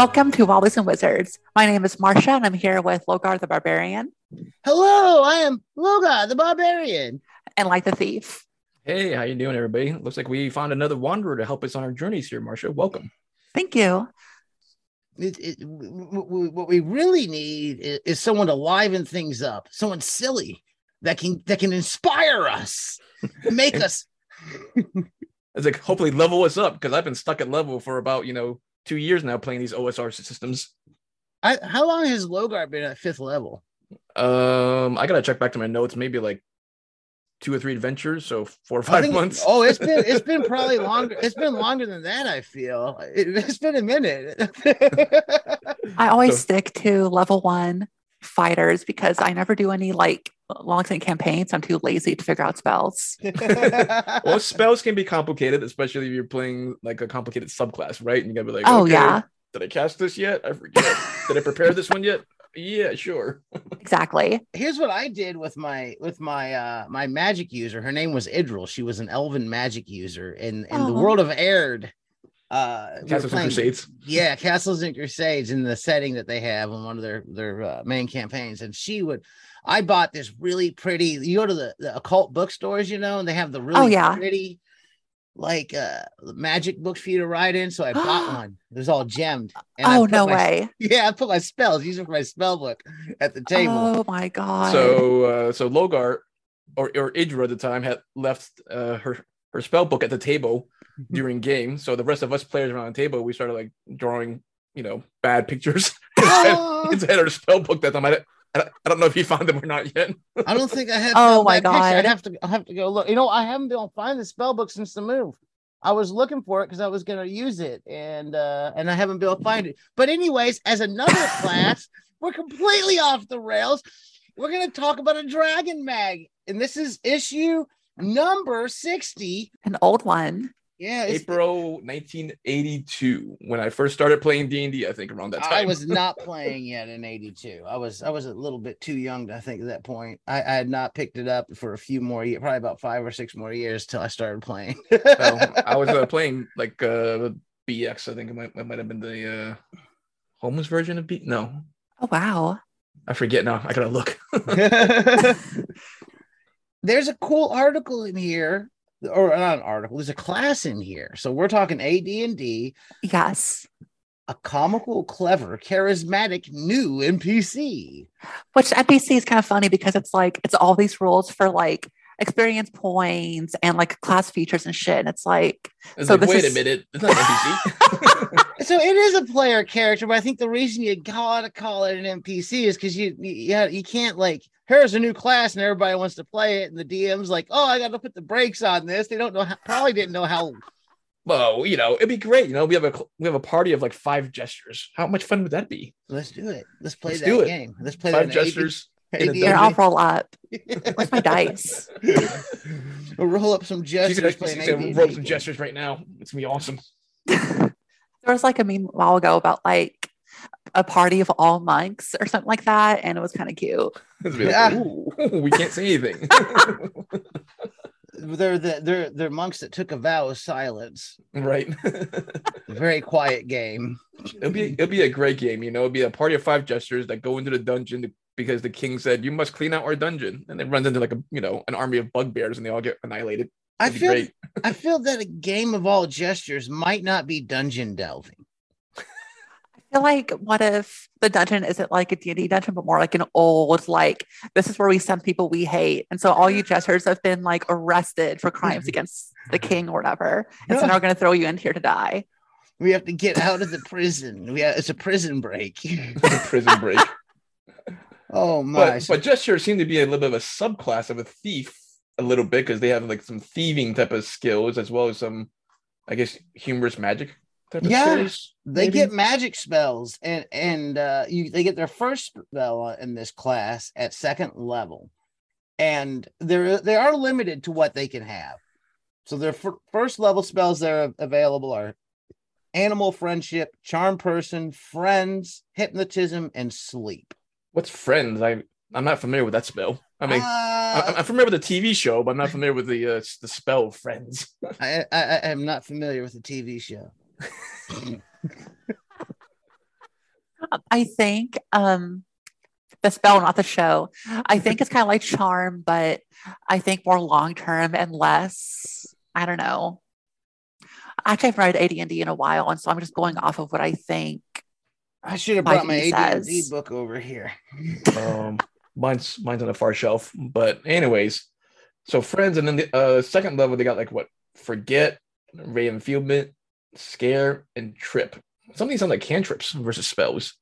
Welcome to Wollies and Wizards. My name is Marsha, and I'm here with Logar the Barbarian. Hello, I am Logar the Barbarian. And Light the Thief. Hey, how you doing, everybody? Looks like we found another wanderer to help us on our journeys here, Marsha. Welcome. Thank you. What we really need is someone to liven things up, someone silly that can inspire us, make us... It's like, hopefully level us up, because I've been stuck at level for about, 2 years now playing these OSR systems. How long has Logar been at 5th level? I gotta check back to my notes. Maybe like 2 or 3 adventures, so 4 or 5 months. Oh, it's been probably longer. It's been longer than that. I feel it's been a minute. I always stick to level 1 fighters because I never do any long-term campaigns. I'm too lazy to figure out spells. Well, spells can be complicated, especially if you're playing like a complicated subclass, right? And you gotta be like, oh okay, yeah, did I cast this yet? I forget. Did I prepare this one yet? Yeah, sure. Exactly. Here's what I did with my magic user. Her name was Idril. She was an elven magic user in the world of Ered. Castles and Crusades. Yeah, Castles and Crusades, in the setting that they have on one of their main campaigns. And I bought this really pretty, you go to the occult bookstores, and they have the really pretty magic books for you to write in. So I bought one. It was all gemmed. And no way. Yeah, I put my spells. These are for my spell book at the table. Oh my god. So Logar or Idra at the time had left her spell book at the table during game. So the rest of us players around the table, we started drawing, bad pictures inside our spell book that time. I don't know if you found them or not yet. I don't think I had. Oh my god! Picture. I'll have to go look. I haven't been able to find the spell book since the move. I was looking for it because I was going to use it, and I haven't been able to find it. But anyways, as another class, we're completely off the rails. We're going to talk about a Dragon Mag, and this is issue number 60, an old one. Yeah, April 1982, when I first started playing D&D, I think around that time. I was not playing yet in 82. I was a little bit too young, I think, at that point. I had not picked it up for a few more years, probably about 5 or 6 more years till I started playing. So I was playing BX. I think it might have been the Holmes version of BX. No. Oh, wow. I forget now. I got to look. There's a cool article in here. Or not an article, there's a class in here. So we're talking AD&D. Yes. A comical, clever, charismatic new NPC. Which NPC is kind of funny because it's all these rules for experience points and class features and shit. And wait a minute, it's not an NPC. So it is a player character, but I think the reason you gotta call it an NPC is because you can't here's a new class and everybody wants to play it, and the DM's like, oh, I gotta put the brakes on this. They don't know how, probably didn't know how. Well, it'd be great. We have a party of 5 gestures. How much fun would that be? Let's do it. Let's play that game. Let's play 5 gestures. I'll roll up. Where's my dice? We'll roll up some gestures. She's gonna roll some gestures right now. It's gonna be awesome. There was a meme a while ago about a party of all monks or something like that, and it was kind of cute. We can't say anything. They're monks that took a vow of silence, right? Very quiet game. It'll be a great game. It'll be a party of 5 jesters that go into the dungeon because the king said you must clean out our dungeon, and it runs into an army of bugbears, and they all get annihilated. I feel that a game of all jesters might not be dungeon delving. I feel like, what if the dungeon isn't a D&D dungeon, but more an old, this is where we send people we hate. And so all you jesters have been arrested for crimes against the king or whatever. And so now we're going to throw you in here to die. We have to get out of the prison. It's a prison break. Oh my. But jesters seem to be a little bit of a subclass of a thief a little bit, because they have some thieving type of skills, as well as some, I guess, humorous magic. They get magic spells, and they get their first spell in this class at 2nd level, and they are limited to what they can have. So their first level spells that are available are Animal Friendship, Charm Person, Friends, Hypnotism, and Sleep. What's Friends? I'm not familiar with that spell. I mean, I'm familiar with the TV show, but I'm not familiar with the spell Friends. I am not familiar with the TV show. I think the spell, not the show. I think it's kind of like Charm, but I think more long-term and less, I don't know. Actually, I've read AD&D in a while, and so I'm just going off of what I think. I should have brought my AD&D book over here. Mine's on a far shelf, but anyways. So friends, and then the second level, they got like what? Forget, Ray of Enfeeblement, Scare, and Trip. Some of these sound like cantrips versus spells.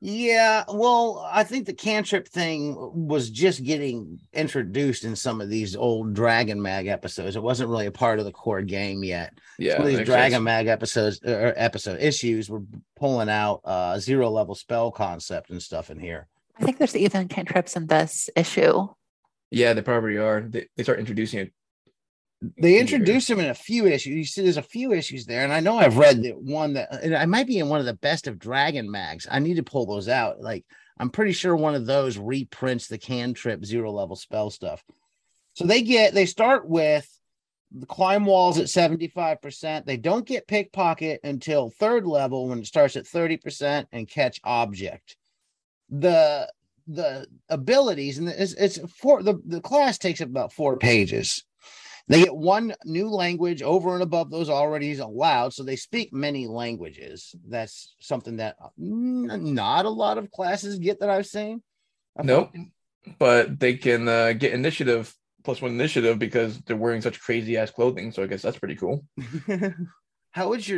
Yeah, well, I think the cantrip thing was just getting introduced in some of these old Dragon Mag episodes. It wasn't really a part of the core game yet. Yeah, some of these Dragon Mag episodes or episode issues were pulling out zero level spell concept and stuff in here. I think there's even cantrips in this issue. Yeah, they probably are. They start introducing it. They introduced him in a few issues. You see, there's a few issues there, and I know I've read that one that I might be in one of the best of Dragon Mags. I need to pull those out. Like, I'm pretty sure one of those reprints the cantrip zero level spell stuff. So they start with the climb walls at 75%. They don't get pickpocket until third level when it starts at 30% and catch object. The abilities, and it's for the class takes about 4 pages. They get one new language over and above those already is allowed, so they speak many languages. That's something that not a lot of classes get that I've seen. Nope, but they can get initiative +1 initiative because they're wearing such crazy ass clothing. So I guess that's pretty cool. How would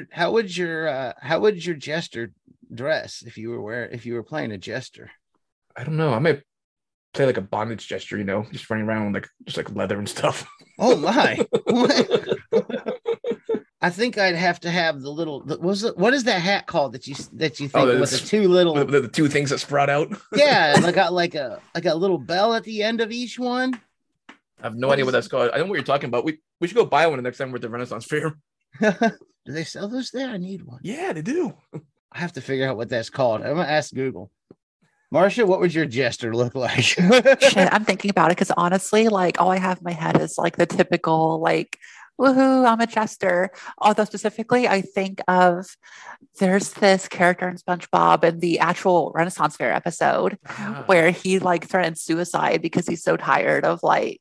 your jester dress if you were playing a jester? I don't know. I might play like a bondage gesture, you know, just running around like just like leather and stuff. Oh my! I think I'd have to have the little. What is that hat called that you think with the two little the two things that sprout out? Yeah, and I got like a little bell at the end of each one. I have no idea what that's called. I don't know what you're talking about. We should go buy one the next time we're at the Renaissance Fair. Do they sell those there? I need one. Yeah, they do. I have to figure out what that's called. I'm gonna ask Google. Marcia, what would your jester look like? Shit, I'm thinking about it because honestly, like all I have in my head is like the typical like, woohoo, I'm a jester. Although specifically, I think of there's this character in SpongeBob in the actual Renaissance Fair episode where he like threatens suicide because he's so tired of like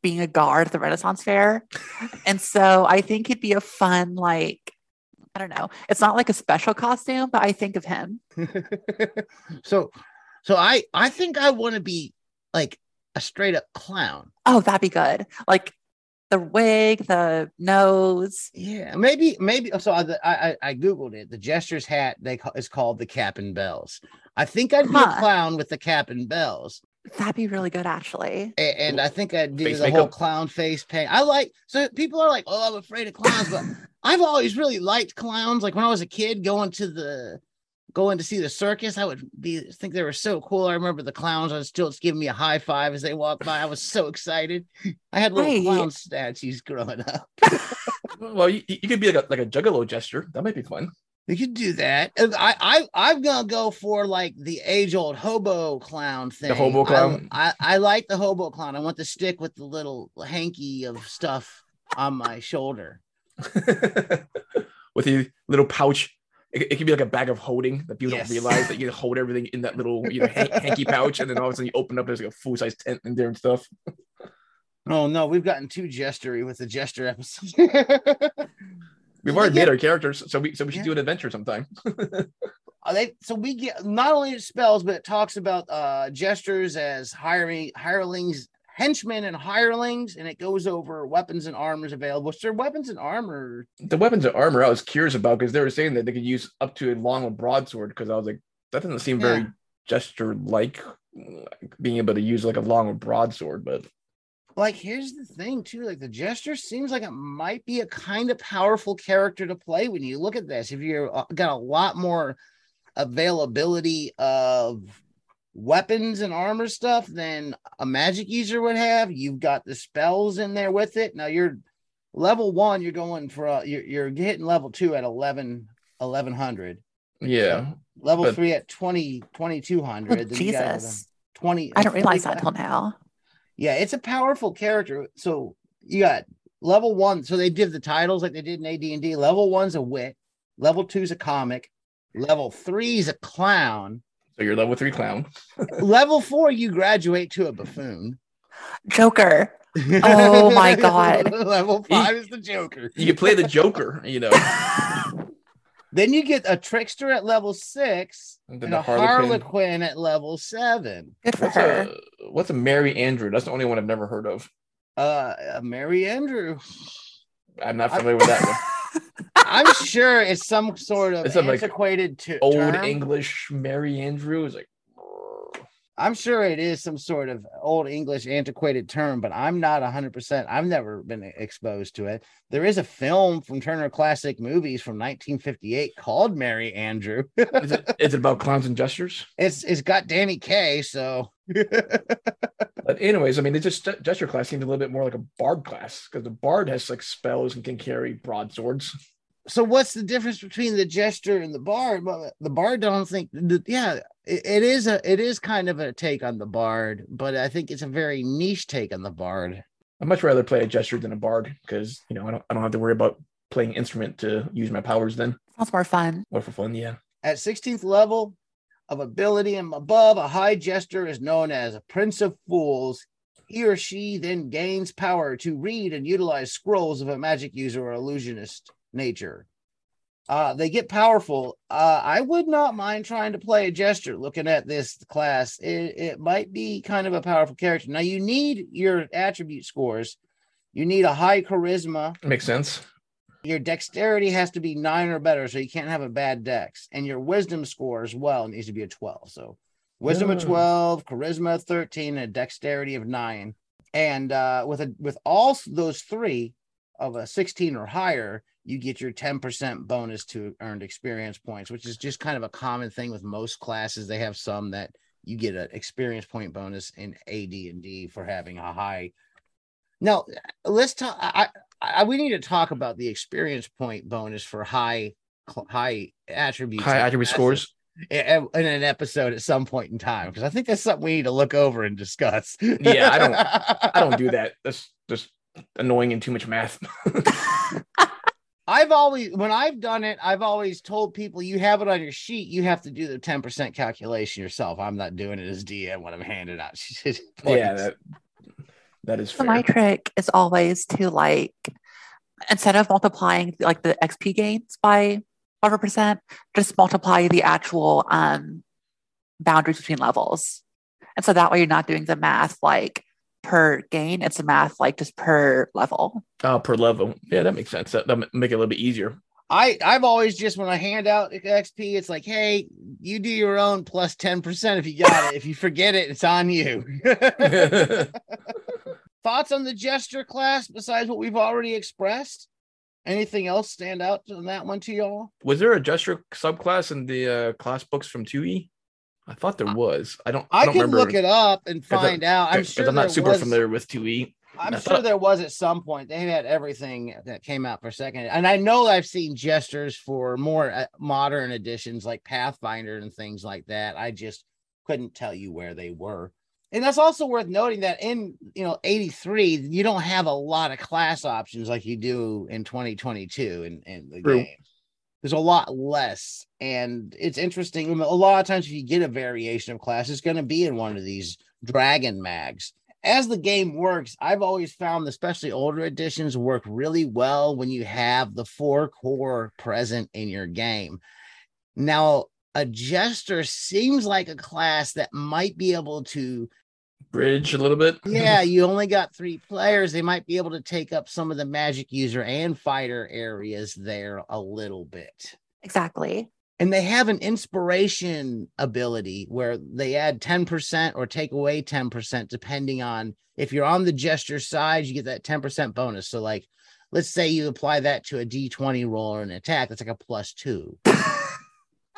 being a guard at the Renaissance Fair. And so I think he'd be a fun like, I don't know. It's not like a special costume, but I think of him. So I think I want to be like a straight up clown. Oh, that'd be good. Like the wig, the nose. Yeah, maybe. So I Googled it. The jester's hat is called the cap and bells. I think I'd be a clown with the cap and bells. That'd be really good, actually. And I think I'd do the whole clown face paint. So people are like, oh, I'm afraid of clowns, but I've always really liked clowns. Like when I was a kid going to see the circus, I would think they were so cool. I remember the clowns on stilts giving me a high five as they walked by. I was so excited. I had little clown statues growing up. Well, you could be like a juggalo gesture. That might be fun. We could do that. I'm gonna go for like the age-old hobo clown thing. The hobo clown. I like the hobo clown. I want to stick with the little hanky of stuff on my shoulder. With your little pouch. It could be like a bag of holding that you don't realize that you hold everything in that little hanky pouch, and then all of a sudden you open up, there's like a full-size tent in there and stuff. Oh no, we've gotten too jestery with the jester episode. We've already made our characters, so we should do an adventure sometime. So we get not only spells, but it talks about gestures as hirelings, henchmen and hirelings, and it goes over weapons and armors available. Sure, weapons and armor. The weapons and armor I was curious about because they were saying that they could use up to a long broadsword because I was like, that doesn't seem very gesture-like, being able to use like a long broadsword, but... Like, here's the thing, too. Like, the jester seems like it might be a kind of powerful character to play when you look at this. If you've got a lot more availability of weapons and armor stuff than a magic user would have, you've got the spells in there with it. Now, you're level 1, you're going for, you're hitting level 2 at 1100. Yeah. Level 3 at 2200. Oh, Jesus. 20. I don't realize that until now. Yeah, it's a powerful character. So you got level 1. So they did the titles like they did in AD&D. Level 1's a wit. Level 2's a comic. Level 3 is a clown. So you're level 3 clown. Level 4, you graduate to a buffoon. Joker. Oh my God. Level 5 is the Joker. You can play the Joker, you know. Then you get a trickster at level 6 and a harlequin at level 7. Good for her. What's a Mary Andrew? That's the only one I've never heard of. A Mary Andrew. I'm not familiar with that one. I'm sure it's some sort of antiquated like old term. English Mary Andrew is like. I'm sure it is some sort of old English antiquated term, but I'm not 100%. I've never been exposed to it. There is a film from Turner Classic Movies from 1958 called Mary Andrew. Is it about clowns and jesters? It's got Danny Kaye, so. But anyways, I mean, it's just jester class seems a little bit more like a bard class because the bard has like spells and can carry broadswords. So what's the difference between the jester and the bard? Well, the bard don't think, yeah, it is kind of a take on the bard, but I think it's a very niche take on the bard. I'd much rather play a jester than a bard because, you know, I don't have to worry about playing an instrument to use my powers then. That's more fun. More for fun, yeah. At 16th level of ability and above, a high jester is known as a prince of fools. He or she then gains power to read and utilize scrolls of a magic user or illusionist nature. They get powerful. I would not mind trying to play a jester. Looking at this class, it might be kind of a powerful character. Now you need your attribute scores. You need a high charisma. Makes sense. Your dexterity has to be 9 or better, so you can't have a bad dex. And your wisdom score as well needs to be a 12. So wisdom of 12, charisma 13, and a dexterity of 9. And with all those 3 of a 16 or higher, you get your 10% bonus to earned experience points, which is just kind of a common thing with most classes. They have some that you get an experience point bonus in AD&D for having a high. Now, let's talk. We need to talk about the experience point bonus for high attributes. High attribute scores. In an episode at some point in time, because I think that's something we need to look over and discuss. Yeah, I don't do that. That's just annoying and too much math. When I've done it, I've always told people, you have it on your sheet, you have to do the 10% calculation yourself. I'm not doing it as DM when I'm handing out. Yeah, that is fair. So my trick is always to, like, instead of multiplying like the XP gains by 100%, just multiply the actual boundaries between levels. And so that way you're not doing the math like per gain, it's a math like just per level. Oh, per level. Yeah, that makes sense. That'll make it a little bit easier. I've always just, when I hand out XP, it's like, hey, you do your own plus 10% if you got it. If you forget it, it's on you. Thoughts on the jester class besides what we've already expressed? Anything else stand out on that one to y'all? Was there a jester subclass in the class books from 2E? I thought there was. I don't remember. Look it up and find out. I'm sure I'm not super familiar with 2E. I'm sure there was at some point. They had everything that came out for second. And I know I've seen jesters for more modern editions like Pathfinder and things like that. I just couldn't tell you where they were. And that's also worth noting that in 83, you don't have a lot of class options like you do in 2022 in the True. Game. There's a lot less, and it's interesting. A lot of times if you get a variation of class, it's going to be in one of these Dragon Mags. As the game works, I've always found especially older editions work really well when you have the 4 core present in your game. Now, a jester seems like a class that might be able to bridge a little bit. Yeah, you only got 3 players. They might be able to take up some of the magic user and fighter areas there a little bit. Exactly. And they have an inspiration ability where they add 10% or take away 10%, depending on if you're on the gesture side, you get that 10% bonus. So like, let's say you apply that to a D20 roll or an attack. That's like a +2.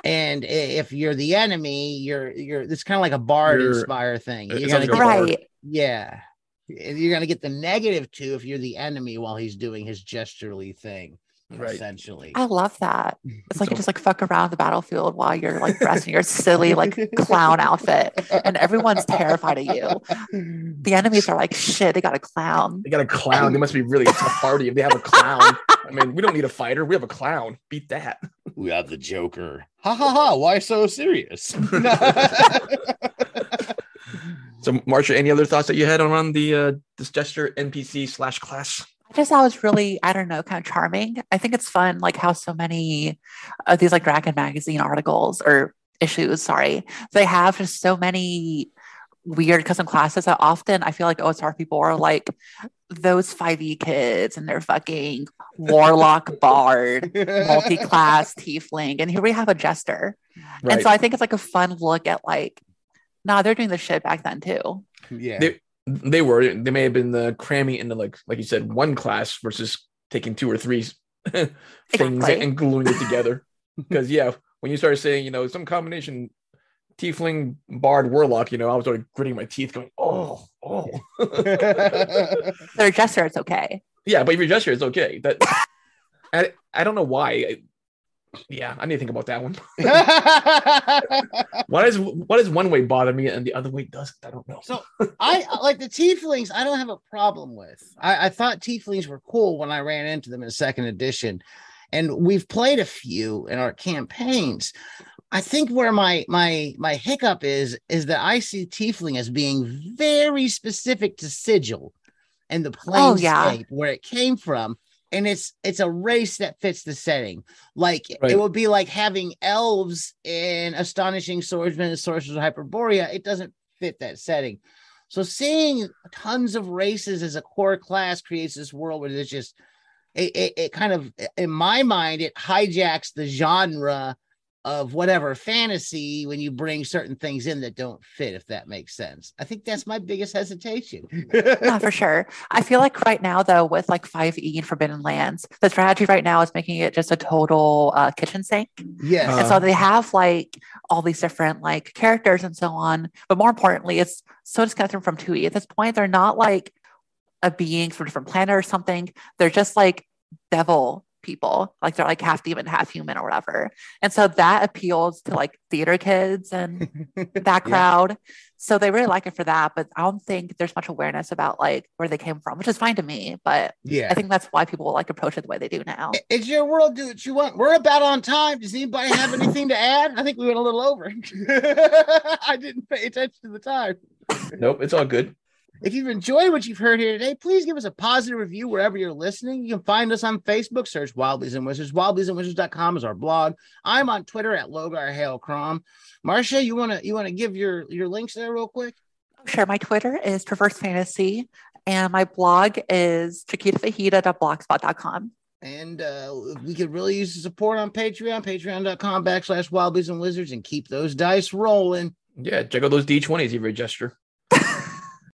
And if you're the enemy, it's kind of like a bard inspire thing. You're gonna get, right. Yeah. You're going to get the -2 if you're the enemy while he's doing his gesturally thing, right. Essentially. I love that. It's like you just like fuck around the battlefield while you're like dressed in your silly like clown outfit and everyone's terrified of you. The enemies are like, shit, they got a clown. They got a clown. They must be really a tough party if they have a clown. I mean, we don't need a fighter. We have a clown. Beat that. we have the Joker. Ha ha ha, why so serious? So, Marsha, any other thoughts that you had on the this gesture NPC/class? I just thought it was really, I don't know, kind of charming. I think it's fun, like how so many of these like Dragon Magazine articles or issues, they have just so many weird custom classes that often I feel like OSR people are like those 5e kids and they're fucking warlock, bard, multi-class, tiefling, and here we have a jester. Right. And so I think it's like a fun look at like, nah, they're doing this shit back then too. Yeah. They were. They may have been cramming into like you said, one class versus taking two or three things and gluing it together. Because yeah, when you started saying, some combination tiefling, bard, warlock, I was already gritting my teeth, going, oh. They're a gesture, it's okay. Yeah, but if you're a gesture, it's okay. That I don't know why. I need to think about that one. Why does one way bother me and the other way doesn't? I don't know. So I like the tieflings. I don't have a problem with. I thought tieflings were cool when I ran into them in 2nd edition, and we've played a few in our campaigns. I think where my hiccup is that I see tiefling as being very specific to Sigil and the Planescape where it came from. And it's a race that fits the setting. It would be like having elves in Astonishing Swordsmen and Sorcerers of Hyperborea. It doesn't fit that setting. So seeing tons of races as a core class creates this world where there's just, it kind of, in my mind, it hijacks the genre of whatever fantasy when you bring certain things in that don't fit, if that makes sense. I think that's my biggest hesitation. Yeah, for sure. I feel like right now, though, with 5e and Forbidden Lands, the strategy right now is making it just a total kitchen sink. Yes. And so they have all these different characters and so on. But more importantly, it's so disconnected from 2e at this point. They're not a being from a different planet or something. They're just devil people, they're half demon, half human or whatever, and so that appeals to theater kids and that crowd. So they really like it for that, but I don't think there's much awareness about where they came from, which is fine to me, but I think that's why people approach it the way they do now. It's your world, do what you want. We're about on time. Does anybody have anything to add? I think we went a little over. I didn't pay attention to the time. Nope, it's all good. If you've enjoyed what you've heard here today, please give us a positive review wherever you're listening. You can find us on Facebook. Search Wildlies and Wizards. Wildliesandwizards.com is our blog. I'm on Twitter at Logar Hale Crom. Marsha, you wanna give your links there real quick? Sure. My Twitter is Traverse Fantasy, and my blog is ChiquitaFajita.blogspot.com. And we could really use the support on Patreon, patreon.com/Wildlies and Wizards, and keep those dice rolling. Yeah, check out those D20s if you're a jester.